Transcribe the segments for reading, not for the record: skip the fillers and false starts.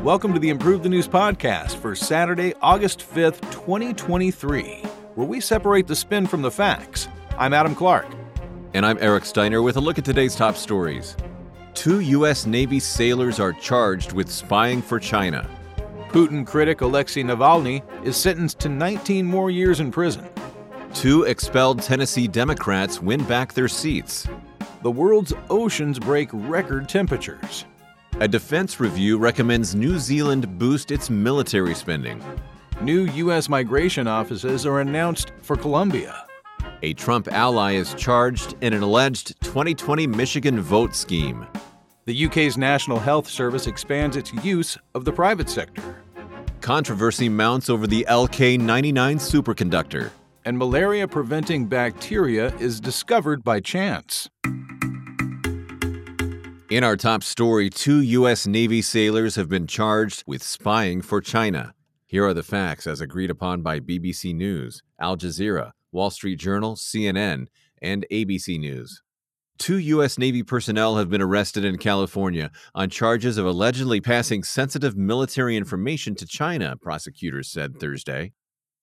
Welcome to the Improve the News podcast for Saturday, August 5th, 2023, where we separate the spin from the facts. I'm Adam Clark. And I'm Eric Steiner with a look at today's top stories. 2 U.S. Navy sailors are charged with spying for China. Putin critic Alexei Navalny is sentenced to 19 more years in prison. 2 expelled Tennessee Democrats win back their seats. The world's oceans break record temperatures. A defense review recommends New Zealand boost its military spending. New U.S. migration offices are announced for Colombia. A Trump ally is charged in an alleged 2020 Michigan vote scheme. The UK's National Health Service expands its use of the private sector. Controversy mounts over the LK-99 superconductor. And malaria-preventing bacteria is discovered by chance. In our top story, 2 U.S. Navy sailors have been charged with spying for China. Here are the facts as agreed upon by BBC News, Al Jazeera, Wall Street Journal, CNN, and ABC News. 2 U.S. Navy personnel have been arrested in California on charges of allegedly passing sensitive military information to China, prosecutors said Thursday.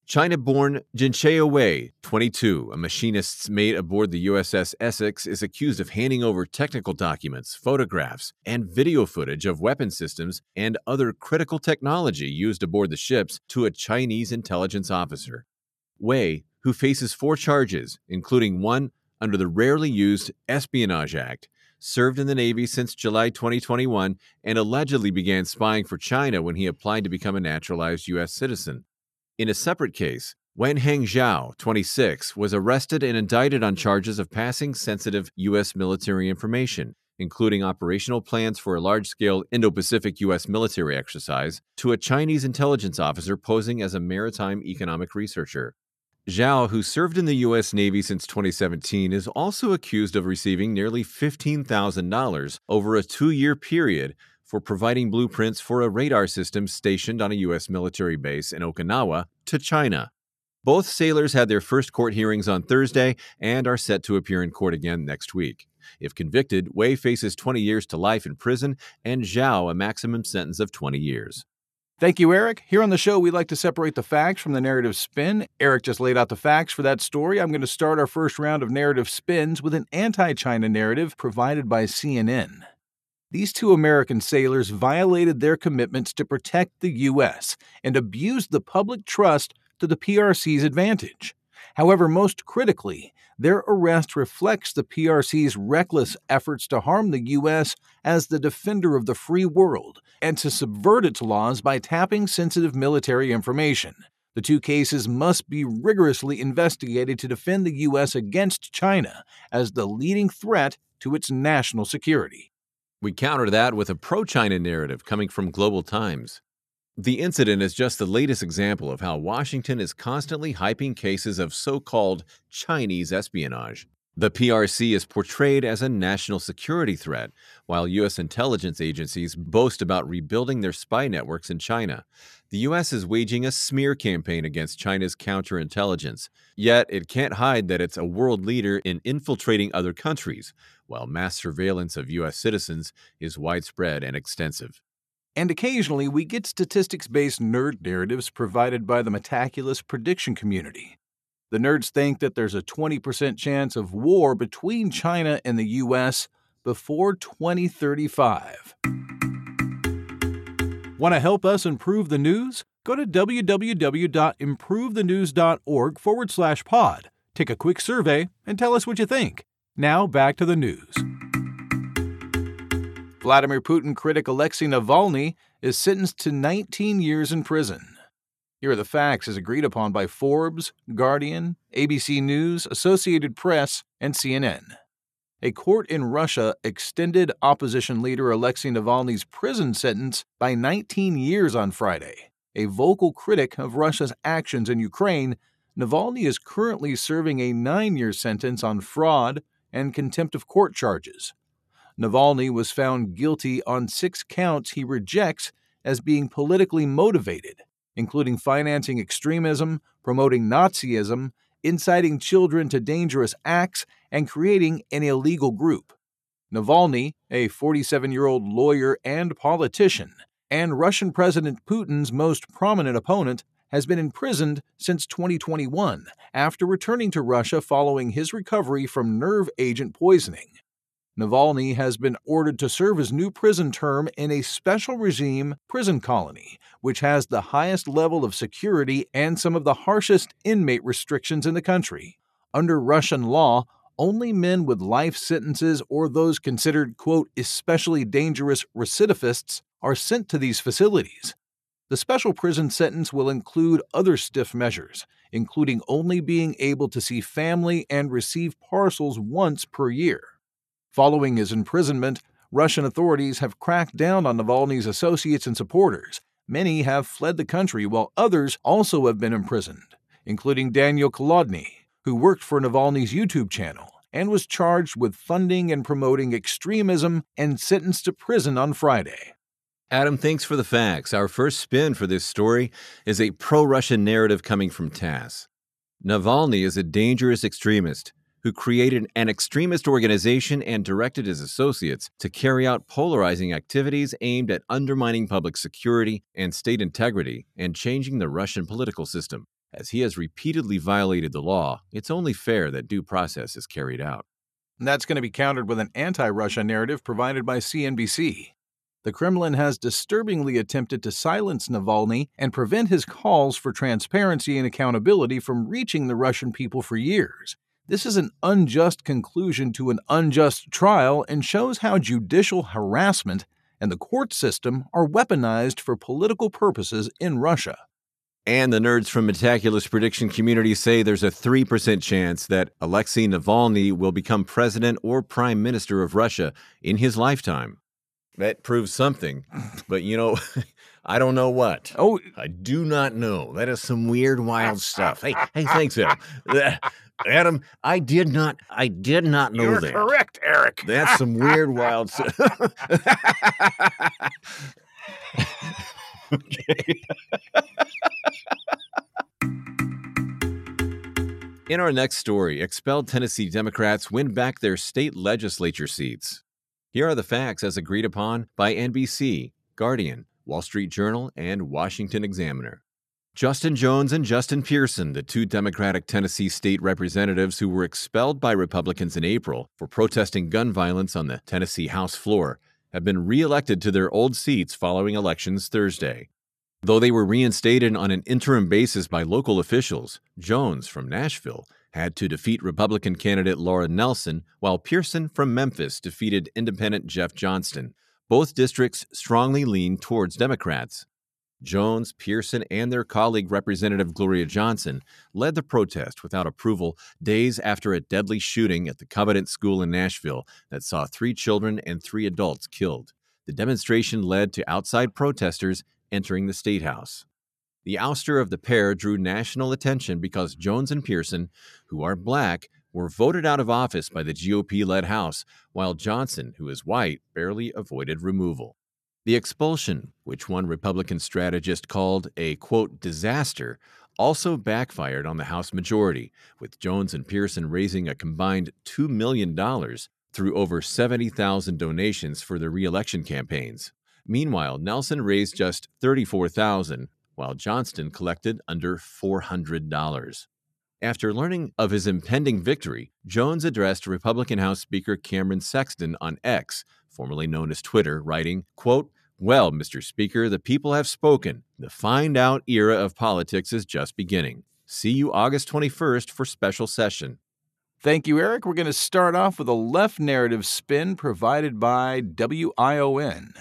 China-born Jinchei Wei, 22, a machinist's mate aboard the USS Essex, is accused of handing over technical documents, photographs, and video footage of weapon systems and other critical technology used aboard the ships to a Chinese intelligence officer. Wei, who faces 4 charges, including one under the rarely used Espionage Act, served in the Navy since July 2021 and allegedly began spying for China when he applied to become a naturalized U.S. citizen. In a separate case, Wenheng Zhao, 26, was arrested and indicted on charges of passing sensitive U.S. military information, including operational plans for a large-scale Indo-Pacific U.S. military exercise, to a Chinese intelligence officer posing as a maritime economic researcher. Zhao, who served in the U.S. Navy since 2017, is also accused of receiving nearly $15,000 over a 2-year period for providing blueprints for a radar system stationed on a U.S. military base in Okinawa to China. Both sailors had their first court hearings on Thursday and are set to appear in court again next week. If convicted, Wei faces 20 years to life in prison and Zhao a maximum sentence of 20 years. Thank you, Eric. Here on the show, we like to separate the facts from the narrative spin. Eric just laid out the facts for that story. I'm going to start our first round of narrative spins with an anti-China narrative provided by CNN. These 2 American sailors violated their commitments to protect the U.S. and abused the public trust to the PRC's advantage. However, most critically, their arrest reflects the PRC's reckless efforts to harm the U.S. as the defender of the free world and to subvert its laws by tapping sensitive military information. The 2 cases must be rigorously investigated to defend the U.S. against China as the leading threat to its national security. We counter that with a pro-China narrative coming from Global Times. The incident is just the latest example of how Washington is constantly hyping cases of so-called Chinese espionage. The PRC is portrayed as a national security threat, while U.S. intelligence agencies boast about rebuilding their spy networks in China. The U.S. is waging a smear campaign against China's counterintelligence, yet it can't hide that it's a world leader in infiltrating other countries, while mass surveillance of U.S. citizens is widespread and extensive. And occasionally, we get statistics-based nerd narratives provided by the Metaculus prediction community. The nerds think that there's a 20% chance of war between China and the U.S. before 2035. Want to help us improve the news? Go to www.improvethenews.org/pod. Take a quick survey and tell us what you think. Now back to the news. Vladimir Putin critic Alexei Navalny is sentenced to 19 years in prison. Here are the facts as agreed upon by Forbes, Guardian, ABC News, Associated Press, and CNN. A court in Russia extended opposition leader Alexei Navalny's prison sentence by 19 years on Friday. A vocal critic of Russia's actions in Ukraine, Navalny is currently serving a 9-year sentence on fraud and contempt of court charges. Navalny was found guilty on 6 counts he rejects as being politically motivated, including financing extremism, promoting Nazism, inciting children to dangerous acts, and creating an illegal group. Navalny, a 47-year-old lawyer and politician, and Russian President Putin's most prominent opponent, has been imprisoned since 2021 after returning to Russia following his recovery from nerve agent poisoning. Navalny has been ordered to serve his new prison term in a special regime prison colony, which has the highest level of security and some of the harshest inmate restrictions in the country. Under Russian law, only men with life sentences or those considered, quote, especially dangerous recidivists are sent to these facilities. The special prison sentence will include other stiff measures, including only being able to see family and receive parcels once per year. Following his imprisonment, Russian authorities have cracked down on Navalny's associates and supporters. Many have fled the country, while others also have been imprisoned, including Daniel Kolodny, who worked for Navalny's YouTube channel and was charged with funding and promoting extremism and sentenced to prison on Friday. Adam, thanks for the facts. Our first spin for this story is a pro-Russian narrative coming from TASS. Navalny is a dangerous extremist who created an extremist organization and directed his associates to carry out polarizing activities aimed at undermining public security and state integrity and changing the Russian political system. As he has repeatedly violated the law, it's only fair that due process is carried out. And that's going to be countered with an anti-Russia narrative provided by CNBC. The Kremlin has disturbingly attempted to silence Navalny and prevent his calls for transparency and accountability from reaching the Russian people for years. This is an unjust conclusion to an unjust trial and shows how judicial harassment and the court system are weaponized for political purposes in Russia. And the nerds from Metaculus prediction community say there's a 3% chance that Alexei Navalny will become president or prime minister of Russia in his lifetime. That proves something, but you know, I don't know what. Oh, I do not know. That is some weird, wild stuff. Hey, thanks, Adam. Adam, I did not know that. You're correct, Eric. That's some weird, wild stuff. Okay. In our next story, expelled Tennessee Democrats win back their state legislature seats. Here are the facts as agreed upon by NBC, Guardian, Wall Street Journal, and Washington Examiner. Justin Jones and Justin Pearson, the two Democratic Tennessee state representatives who were expelled by Republicans in April for protesting gun violence on the Tennessee House floor, have been reelected to their old seats following elections Thursday. Though they were reinstated on an interim basis by local officials, Jones from Nashville had to defeat Republican candidate Laura Nelson, while Pearson from Memphis defeated independent Jeff Johnston. Both districts strongly lean towards Democrats. Jones, Pearson, and their colleague Representative Gloria Johnson led the protest without approval days after a deadly shooting at the Covenant School in Nashville that saw 3 children and 3 adults killed. The demonstration led to outside protesters entering the state house. The ouster of the pair drew national attention because Jones and Pearson, who are black, were voted out of office by the GOP-led House, while Johnson, who is white, barely avoided removal. The expulsion, which one Republican strategist called a, quote, disaster, also backfired on the House majority, with Jones and Pearson raising a combined $2 million through over 70,000 donations for their re-election campaigns. Meanwhile, Nelson raised just $34,000, while Johnston collected under $400. After learning of his impending victory, Jones addressed Republican House Speaker Cameron Sexton on X, formerly known as Twitter, writing, quote, "Well, Mr. Speaker, the people have spoken. The find out era of politics is just beginning. See you August 21st for special session." Thank you, Eric. We're going to start off with a left narrative spin provided by WION.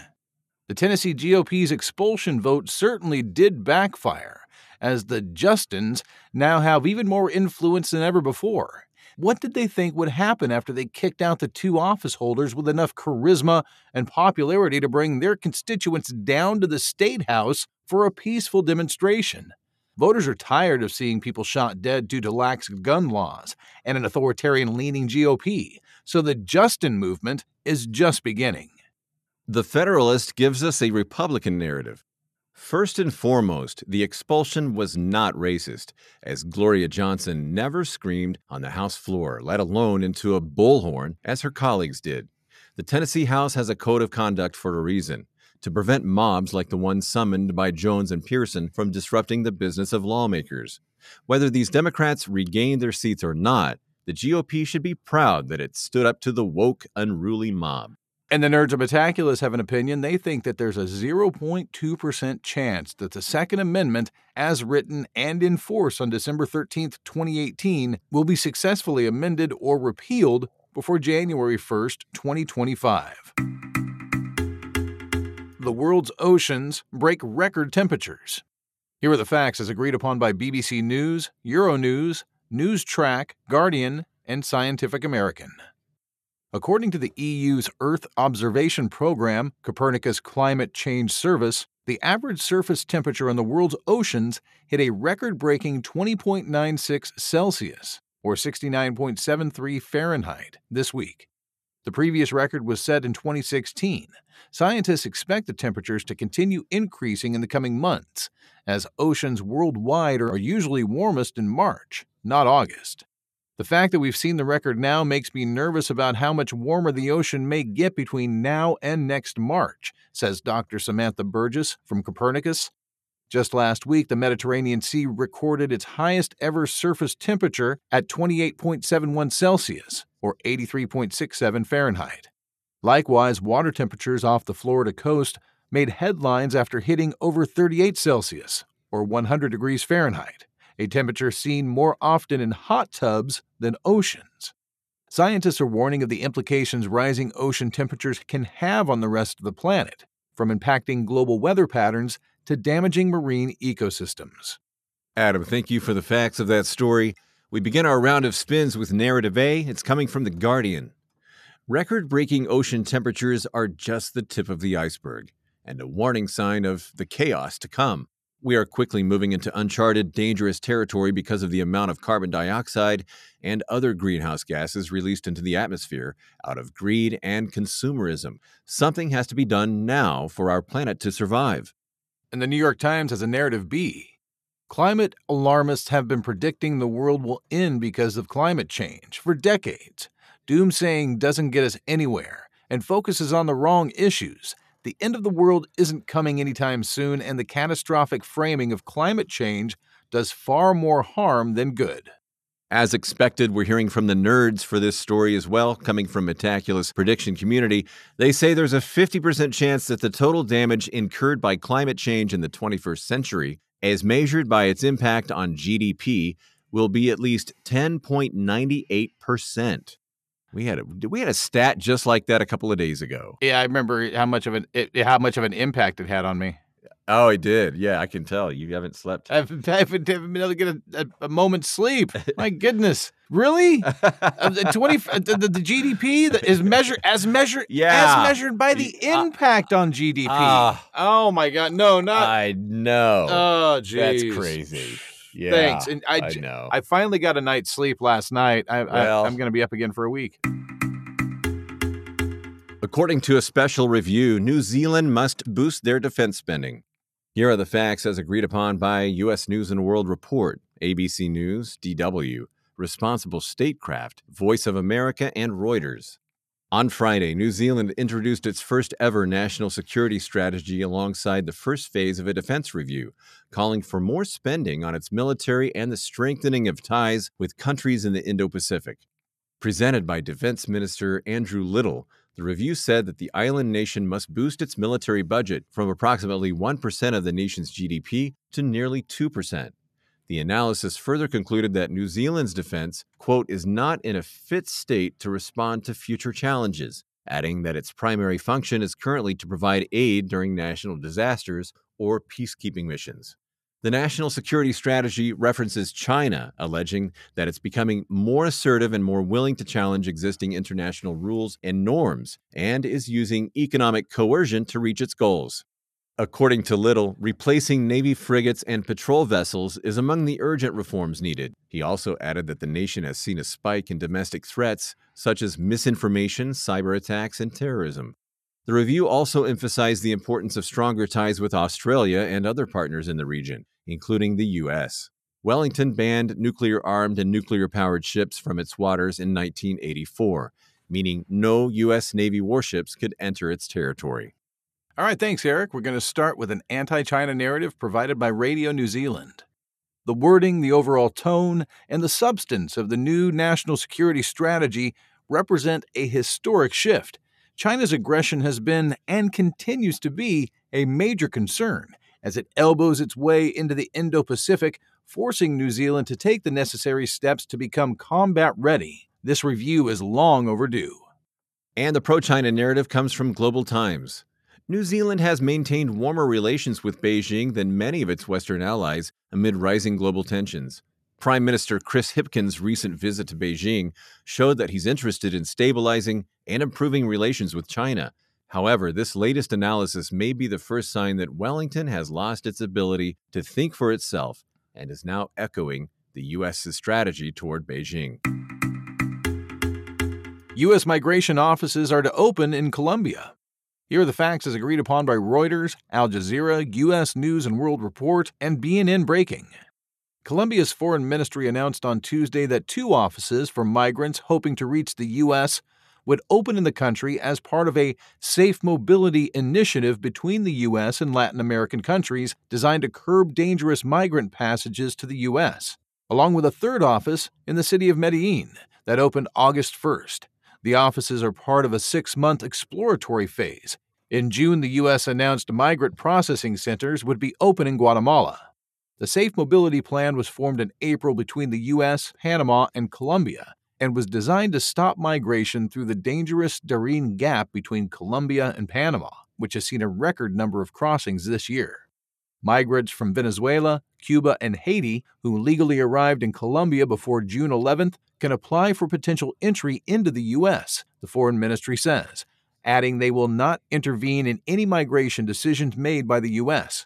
The Tennessee GOP's expulsion vote certainly did backfire, as the Justins now have even more influence than ever before. What did they think would happen after they kicked out the 2 office holders with enough charisma and popularity to bring their constituents down to the state house for a peaceful demonstration? Voters are tired of seeing people shot dead due to lax gun laws and an authoritarian-leaning GOP, so the Justin movement is just beginning. The Federalist gives us a Republican narrative. First and foremost, the expulsion was not racist, as Gloria Johnson never screamed on the House floor, let alone into a bullhorn, as her colleagues did. The Tennessee House has a code of conduct for a reason: to prevent mobs like the one summoned by Jones and Pearson from disrupting the business of lawmakers. Whether these Democrats regain their seats or not, the GOP should be proud that it stood up to the woke, unruly mob. And the nerds of Metaculus have an opinion. They think that there's a 0.2% chance that the Second Amendment, as written and in force on December 13, 2018, will be successfully amended or repealed before January 1, 2025. The world's oceans break record temperatures. Here are the facts as agreed upon by BBC News, Euronews, Newstrack, Guardian, and Scientific American. According to the EU's Earth Observation Program, Copernicus Climate Change Service, the average surface temperature on the world's oceans hit a record-breaking 20.96 Celsius, or 69.73 Fahrenheit, this week. The previous record was set in 2016. Scientists expect the temperatures to continue increasing in the coming months, as oceans worldwide are usually warmest in March, not August. The fact that we've seen the record now makes me nervous about how much warmer the ocean may get between now and next March, says Dr. Samantha Burgess from Copernicus. Just last week, the Mediterranean Sea recorded its highest-ever surface temperature at 28.71 Celsius, or 83.67 Fahrenheit. Likewise, water temperatures off the Florida coast made headlines after hitting over 38 Celsius, or 100 degrees Fahrenheit, a temperature seen more often in hot tubs than oceans. Scientists are warning of the implications rising ocean temperatures can have on the rest of the planet, from impacting global weather patterns to damaging marine ecosystems. Adam, thank you for the facts of that story. We begin our round of spins with Narrative A. It's coming from The Guardian. Record-breaking ocean temperatures are just the tip of the iceberg, and a warning sign of the chaos to come. We are quickly moving into uncharted, dangerous territory because of the amount of carbon dioxide and other greenhouse gases released into the atmosphere out of greed and consumerism. Something has to be done now for our planet to survive. And the New York Times has a Narrative B. Climate alarmists have been predicting the world will end because of climate change for decades. Doomsaying doesn't get us anywhere and focuses on the wrong issues. The end of the world isn't coming anytime soon, and the catastrophic framing of climate change does far more harm than good. As expected, we're hearing from the nerds for this story as well, coming from Metaculus Prediction Community. They say there's a 50% chance that the total damage incurred by climate change in the 21st century, as measured by its impact on GDP, will be at least 10.98%. We had a stat just like that a couple of days ago. Yeah, I remember how much of an impact it had on me. Oh, it did. Yeah, I can tell. You haven't slept. I haven't been able to get a moment's sleep. My goodness. Really? The GDP that is measured by the impact on GDP. Oh, my God. No, not. I know. Oh, geez. That's crazy. Yeah, thanks. And I know. I finally got a night's sleep last night. I'm going to be up again for a week. According to a special review, New Zealand must boost their defense spending. Here are the facts as agreed upon by U.S. News and World Report, ABC News, DW, Responsible Statecraft, Voice of America, and Reuters. On Friday, New Zealand introduced its first-ever national security strategy alongside the first phase of a defense review, calling for more spending on its military and the strengthening of ties with countries in the Indo-Pacific. Presented by Defense Minister Andrew Little, the review said that the island nation must boost its military budget from approximately 1% of the nation's GDP to nearly 2%. The analysis further concluded that New Zealand's defense, quote, is not in a fit state to respond to future challenges, adding that its primary function is currently to provide aid during national disasters or peacekeeping missions. The national security strategy references China, alleging that it's becoming more assertive and more willing to challenge existing international rules and norms, and is using economic coercion to reach its goals. According to Little, replacing Navy frigates and patrol vessels is among the urgent reforms needed. He also added that the nation has seen a spike in domestic threats such as misinformation, cyber attacks, and terrorism. The review also emphasized the importance of stronger ties with Australia and other partners in the region, including the U.S. Wellington banned nuclear-armed and nuclear-powered ships from its waters in 1984, meaning no U.S. Navy warships could enter its territory. All right, thanks, Eric. We're going to start with an anti-China narrative provided by Radio New Zealand. The wording, the overall tone, and the substance of the new national security strategy represent a historic shift. China's aggression has been, and continues to be, a major concern as it elbows its way into the Indo-Pacific, forcing New Zealand to take the necessary steps to become combat ready. This review is long overdue. And the pro-China narrative comes from Global Times. New Zealand has maintained warmer relations with Beijing than many of its Western allies amid rising global tensions. Prime Minister Chris Hipkins' recent visit to Beijing showed that he's interested in stabilizing and improving relations with China. However, this latest analysis may be the first sign that Wellington has lost its ability to think for itself and is now echoing the U.S.'s strategy toward Beijing. U.S. migration offices are to open in Colombia. Here are the facts as agreed upon by Reuters, Al Jazeera, U.S. News & World Report, and BNN Breaking. Colombia's foreign ministry announced on Tuesday that two offices for migrants hoping to reach the U.S. would open in the country as part of a safe mobility initiative between the U.S. and Latin American countries designed to curb dangerous migrant passages to the U.S., along with a third office in the city of Medellin that opened August 1st. The offices are part of a 6-month exploratory phase. In June, the U.S. announced migrant processing centers would be open in Guatemala. The Safe Mobility Plan was formed in April between the U.S., Panama, and Colombia, and was designed to stop migration through the dangerous Darién Gap between Colombia and Panama, which has seen a record number of crossings this year. Migrants from Venezuela, Cuba, and Haiti, who legally arrived in Colombia before June 11th, can apply for potential entry into the U.S., the foreign ministry says, adding they will not intervene in any migration decisions made by the U.S.,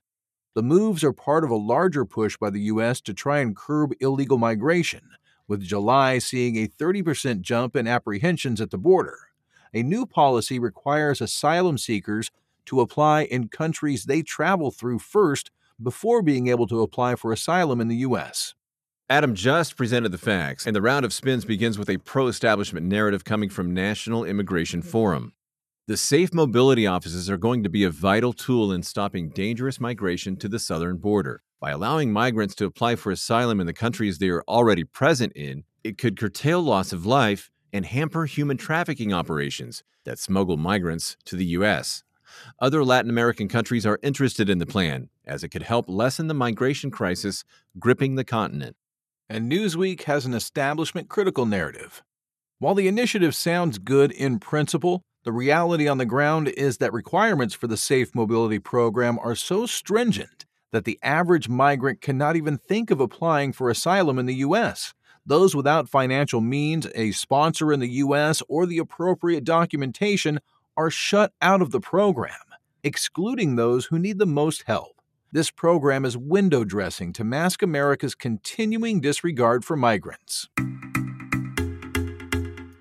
The moves are part of a larger push by the U.S. to try and curb illegal migration, with July seeing a 30% jump in apprehensions at the border. A new policy requires asylum seekers to apply in countries they travel through first before being able to apply for asylum in the U.S. Adam just presented the facts, and the round of spins begins with a pro-establishment narrative coming from National Immigration Forum. The safe mobility offices are going to be a vital tool in stopping dangerous migration to the southern border. By allowing migrants to apply for asylum in the countries they are already present in, it could curtail loss of life and hamper human trafficking operations that smuggle migrants to the U.S. Other Latin American countries are interested in the plan, as it could help lessen the migration crisis gripping the continent. And Newsweek has an establishment-critical narrative. While the initiative sounds good in principle, the reality on the ground is that requirements for the Safe Mobility Program are so stringent that the average migrant cannot even think of applying for asylum in the U.S. Those without financial means, a sponsor in the U.S., or the appropriate documentation are shut out of the program, excluding those who need the most help. This program is window dressing to mask America's continuing disregard for migrants.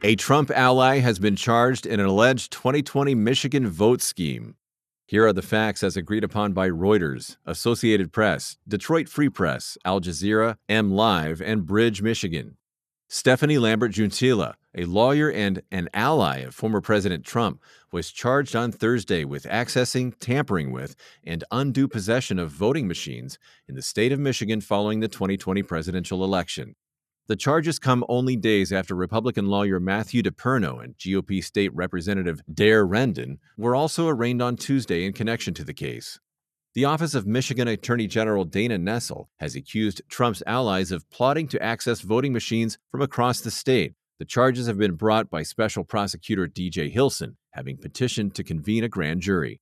A Trump ally has been charged in an alleged 2020 Michigan vote scheme. Here are the facts as agreed upon by Reuters, Associated Press, Detroit Free Press, Al Jazeera, M Live, and Bridge, Michigan. Stefanie Lambert Junttila, a lawyer and an ally of former President Trump, was charged on Thursday with accessing, tampering with, and undue possession of voting machines in the state of Michigan following the 2020 presidential election. The charges come only days after Republican lawyer Matthew DePerno and GOP State Representative Dare Rendon were also arraigned on Tuesday in connection to the case. The Office of Michigan Attorney General Dana Nessel has accused Trump's allies of plotting to access voting machines from across the state. The charges have been brought by Special Prosecutor D.J. Hilson, having petitioned to convene a grand jury.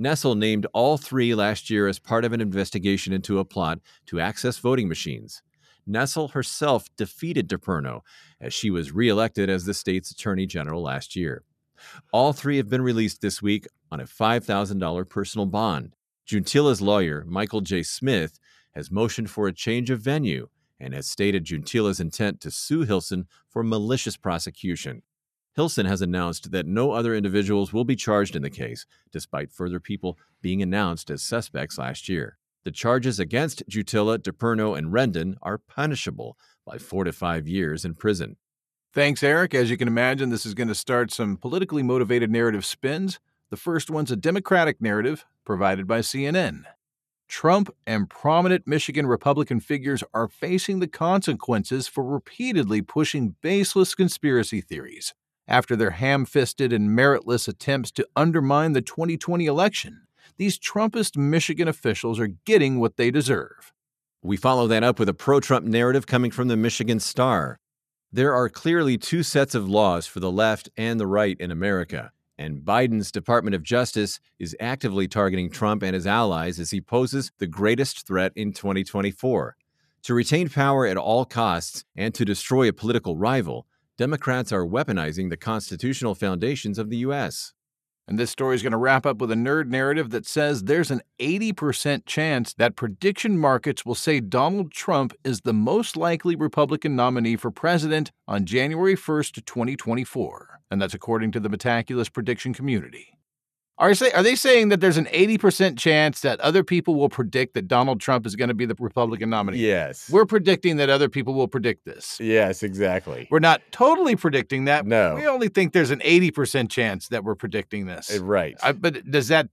Nessel named all three last year as part of an investigation into a plot to access voting machines. Nessel herself defeated DePerno as she was reelected as the state's attorney general last year. All three have been released this week on a $5,000 personal bond. Junttila's lawyer, Michael J. Smith, has motioned for a change of venue and has stated Junttila's intent to sue Hilson for malicious prosecution. Hilson has announced that no other individuals will be charged in the case, despite further people being announced as suspects last year. The charges against Junttila, DePerno, and Rendon are punishable by 4 to 5 years in prison. Thanks, Eric. As you can imagine, this is going to start some politically motivated narrative spins. The first one's a Democratic narrative provided by CNN. Trump and prominent Michigan Republican figures are facing the consequences for repeatedly pushing baseless conspiracy theories after their ham-fisted and meritless attempts to undermine the 2020 election. These Trumpist Michigan officials are getting what they deserve. We follow that up with a pro-Trump narrative coming from the Michigan Star. There are clearly two sets of laws for the left and the right in America, and Biden's Department of Justice is actively targeting Trump and his allies as he poses the greatest threat in 2024. To retain power at all costs and to destroy a political rival, Democrats are weaponizing the constitutional foundations of the U.S. And this story is going to wrap up with a nerd narrative that says there's an 80% chance that prediction markets will say Donald Trump is the most likely Republican nominee for president on January 1st, 2024. And that's according to the Metaculus prediction community. Are they saying that there's an 80% chance that other people will predict that Donald Trump is going to be the Republican nominee? Yes. We're predicting that other people will predict this. Yes, exactly. We're not totally predicting that. No. We only think there's an 80% chance that we're predicting this. Right. But does that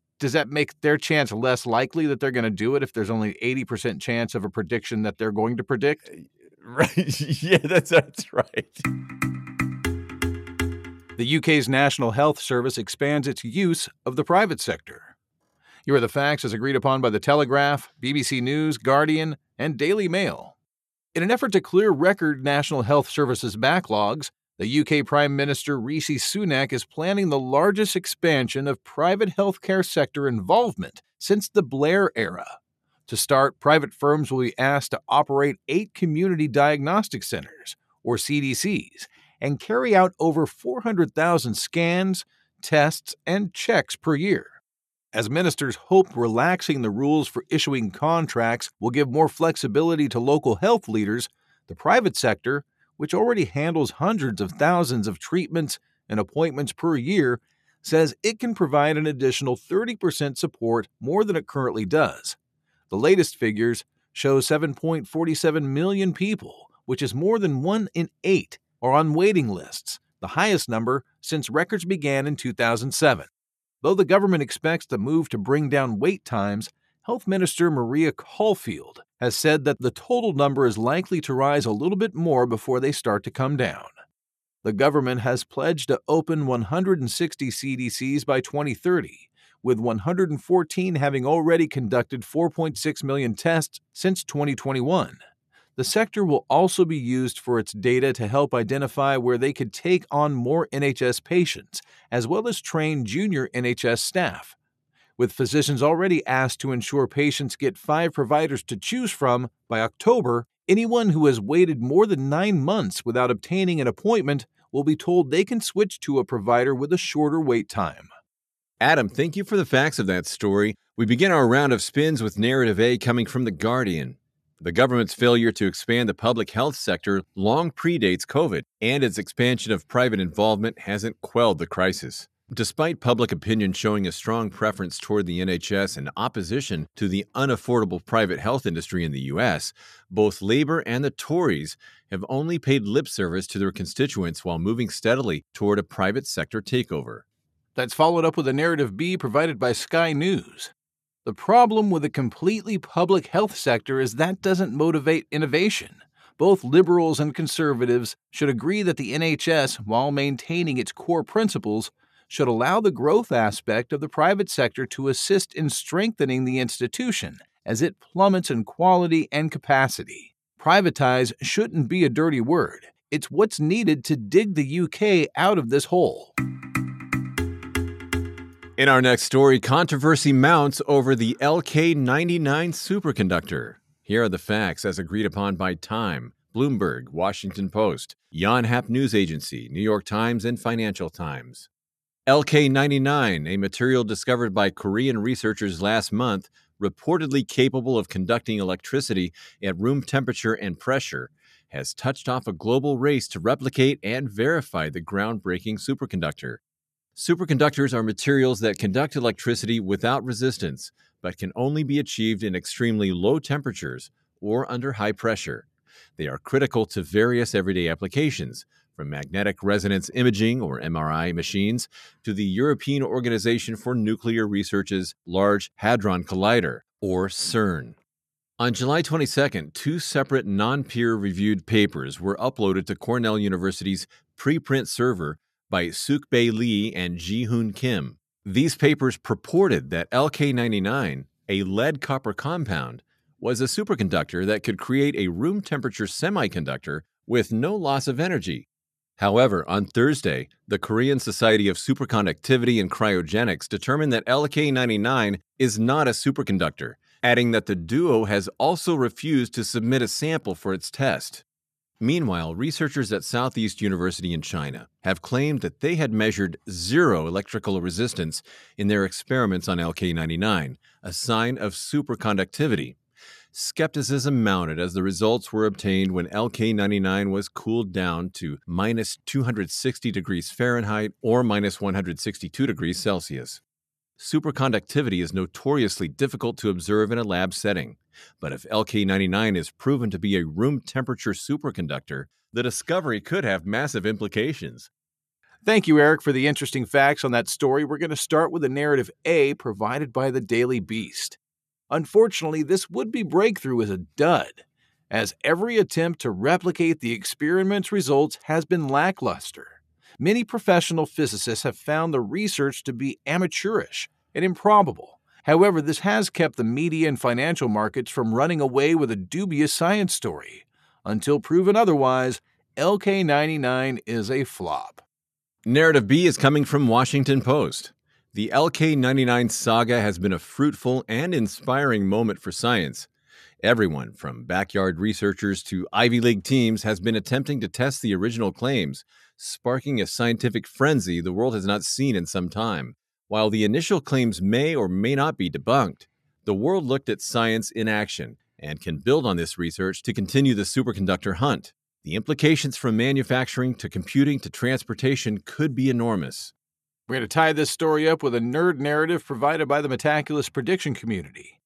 make their chance less likely that they're going to do it if there's only 80% chance of a prediction that they're going to predict? Right. Yeah, that's right. The UK's National Health Service expands its use of the private sector. Here are the facts as agreed upon by The Telegraph, BBC News, Guardian, and Daily Mail. In an effort to clear record National Health Service's backlogs, the UK Prime Minister Rishi Sunak is planning the largest expansion of private healthcare sector involvement since the Blair era. To start, private firms will be asked to operate 8 community diagnostic centres, or CDCs, and carry out over 400,000 scans, tests, and checks per year. As ministers hope relaxing the rules for issuing contracts will give more flexibility to local health leaders, the private sector, which already handles hundreds of thousands of treatments and appointments per year, says it can provide an additional 30% support more than it currently does. The latest figures show 7.47 million people, which is more than 1 in 8, are on waiting lists, the highest number since records began in 2007. Though the government expects the move to bring down wait times, Health Minister Maria Caulfield has said that the total number is likely to rise a little bit more before they start to come down. The government has pledged to open 160 CDCs by 2030, with 114 having already conducted 4.6 million tests since 2021. The sector will also be used for its data to help identify where they could take on more NHS patients, as well as train junior NHS staff. With physicians already asked to ensure patients get 5 providers to choose from by October, anyone who has waited more than 9 months without obtaining an appointment will be told they can switch to a provider with a shorter wait time. Adam, thank you for the facts of that story. We begin our round of spins with Narrative A coming from The Guardian. The government's failure to expand the public health sector long predates COVID, and its expansion of private involvement hasn't quelled the crisis. Despite public opinion showing a strong preference toward the NHS and opposition to the unaffordable private health industry in the U.S., both Labor and the Tories have only paid lip service to their constituents while moving steadily toward a private sector takeover. That's followed up with a narrative B provided by Sky News. The problem with a completely public health sector is that doesn't motivate innovation. Both liberals and conservatives should agree that the NHS, while maintaining its core principles, should allow the growth aspect of the private sector to assist in strengthening the institution as it plummets in quality and capacity. Privatize shouldn't be a dirty word. It's what's needed to dig the UK out of this hole. In our next story, controversy mounts over the LK-99 superconductor. Here are the facts as agreed upon by Time, Bloomberg, Washington Post, Yonhap News Agency, New York Times, and Financial Times. LK-99, a material discovered by Korean researchers last month, reportedly capable of conducting electricity at room temperature and pressure, has touched off a global race to replicate and verify the groundbreaking superconductor. Superconductors are materials that conduct electricity without resistance, but can only be achieved in extremely low temperatures or under high pressure. They are critical to various everyday applications, from magnetic resonance imaging, or MRI, machines to the European Organization for Nuclear Research's Large Hadron Collider, or CERN. On July 22, two separate non-peer-reviewed papers were uploaded to Cornell University's preprint server by Sukbae Lee and Ji-Hoon Kim. These papers purported that LK-99, a lead-copper compound, was a superconductor that could create a room-temperature semiconductor with no loss of energy. However, on Thursday, the Korean Society of Superconductivity and Cryogenics determined that LK-99 is not a superconductor, adding that the duo has also refused to submit a sample for its test. Meanwhile, researchers at Southeast University in China have claimed that they had measured zero electrical resistance in their experiments on LK-99, a sign of superconductivity. Skepticism mounted as the results were obtained when LK-99 was cooled down to minus 260 degrees Fahrenheit or minus 162 degrees Celsius. Superconductivity is notoriously difficult to observe in a lab setting, but if LK-99 is proven to be a room-temperature superconductor, the discovery could have massive implications. Thank you, Eric, for the interesting facts on that story. We're going to start with the narrative A provided by the Daily Beast. Unfortunately, this would-be breakthrough is a dud, as every attempt to replicate the experiment's results has been lackluster. Many professional physicists have found the research to be amateurish and improbable. However, this has kept the media and financial markets from running away with a dubious science story. Until proven otherwise, LK-99 is a flop. Narrative B is coming from Washington Post. The LK-99 saga has been a fruitful and inspiring moment for science. Everyone, from backyard researchers to Ivy League teams, has been attempting to test the original claims, sparking a scientific frenzy the world has not seen in some time. While the initial claims may or may not be debunked, the world looked at science in action and can build on this research to continue the superconductor hunt. The implications from manufacturing to computing to transportation could be enormous. We're going to tie this story up with a nerd narrative provided by the Metaculus prediction community.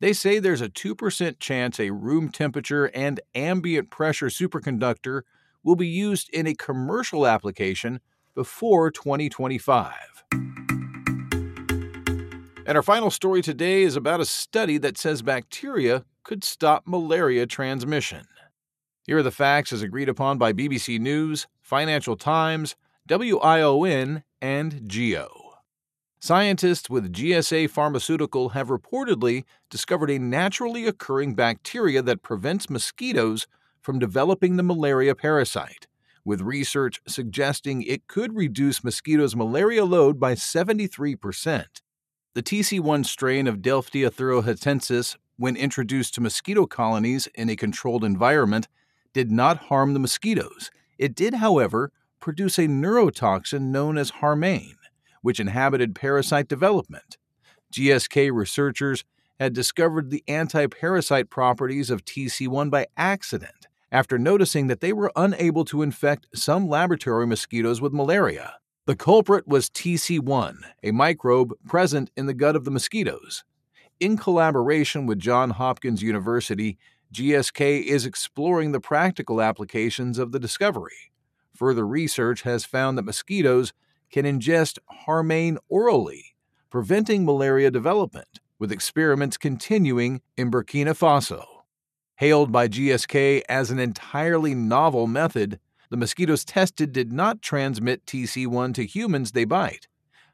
They say there's a 2% chance a room temperature and ambient pressure superconductor will be used in a commercial application before 2025. And our final story today is about a study that says bacteria could stop malaria transmission. Here are the facts as agreed upon by BBC News, Financial Times, WION, and GEO. Scientists with GSK Pharmaceutical have reportedly discovered a naturally occurring bacteria that prevents mosquitoes from developing the malaria parasite, with research suggesting it could reduce mosquitoes' malaria load by 73%. The TC1 strain of Delphia thurohatensis, when introduced to mosquito colonies in a controlled environment, did not harm the mosquitoes. It did, however, produce a neurotoxin known as harmane, which inhibited parasite development. GSK researchers had discovered the anti-parasite properties of TC1 by accident after noticing that they were unable to infect some laboratory mosquitoes with malaria. The culprit was TC1, a microbe present in the gut of the mosquitoes. In collaboration with Johns Hopkins University, GSK is exploring the practical applications of the discovery. Further research has found that mosquitoes can ingest harmane orally, preventing malaria development, with experiments continuing in Burkina Faso. Hailed by GSK as an entirely novel method, the mosquitoes tested did not transmit TC1 to humans they bite.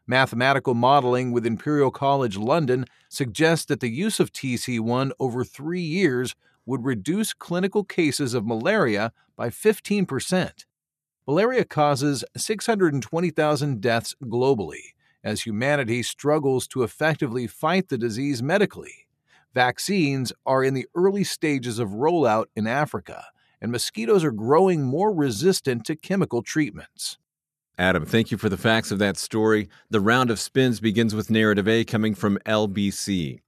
Mathematical modeling with Imperial College London suggests that the use of TC1 over 3 years would reduce clinical cases of malaria by 15%. Malaria causes 620,000 deaths globally, as humanity struggles to effectively fight the disease medically. Vaccines are in the early stages of rollout in Africa, and mosquitoes are growing more resistant to chemical treatments. Adam, thank you for the facts of that story. The round of spins begins with narrative A coming from LBC.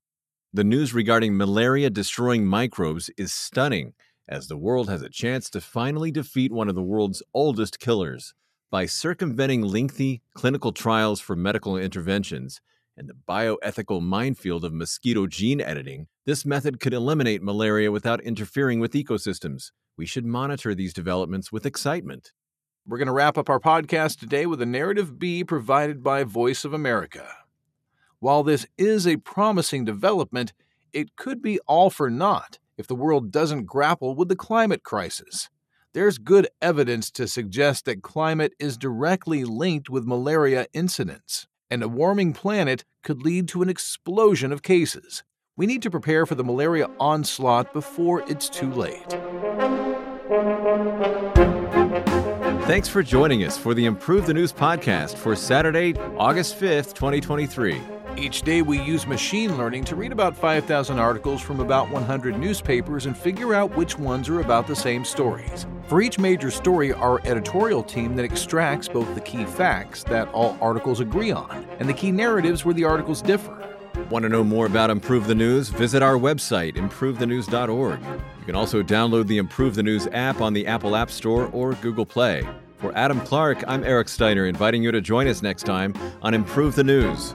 The news regarding malaria destroying microbes is stunning, as the world has a chance to finally defeat one of the world's oldest killers by circumventing lengthy clinical trials for medical interventions and the bioethical minefield of mosquito gene editing. This method could eliminate malaria without interfering with ecosystems. We should monitor these developments with excitement. We're going to wrap up our podcast today with a narrative B provided by Voice of America. While this is a promising development, it could be all for naught if the world doesn't grapple with the climate crisis. There's good evidence to suggest that climate is directly linked with malaria incidents, and a warming planet could lead to an explosion of cases. We need to prepare for the malaria onslaught before it's too late. Thanks for joining us for the Improve the News podcast for Saturday, August 5th, 2023. Each day we use machine learning to read about 5,000 articles from about 100 newspapers and figure out which ones are about the same stories. For each major story, our editorial team then extracts both the key facts that all articles agree on and the key narratives where the articles differ. Want to know more about Improve the News? Visit our website, improvethenews.org. You can also download the Improve the News app on the Apple App Store or Google Play. For Adam Clark, I'm Eric Steiner, inviting you to join us next time on Improve the News.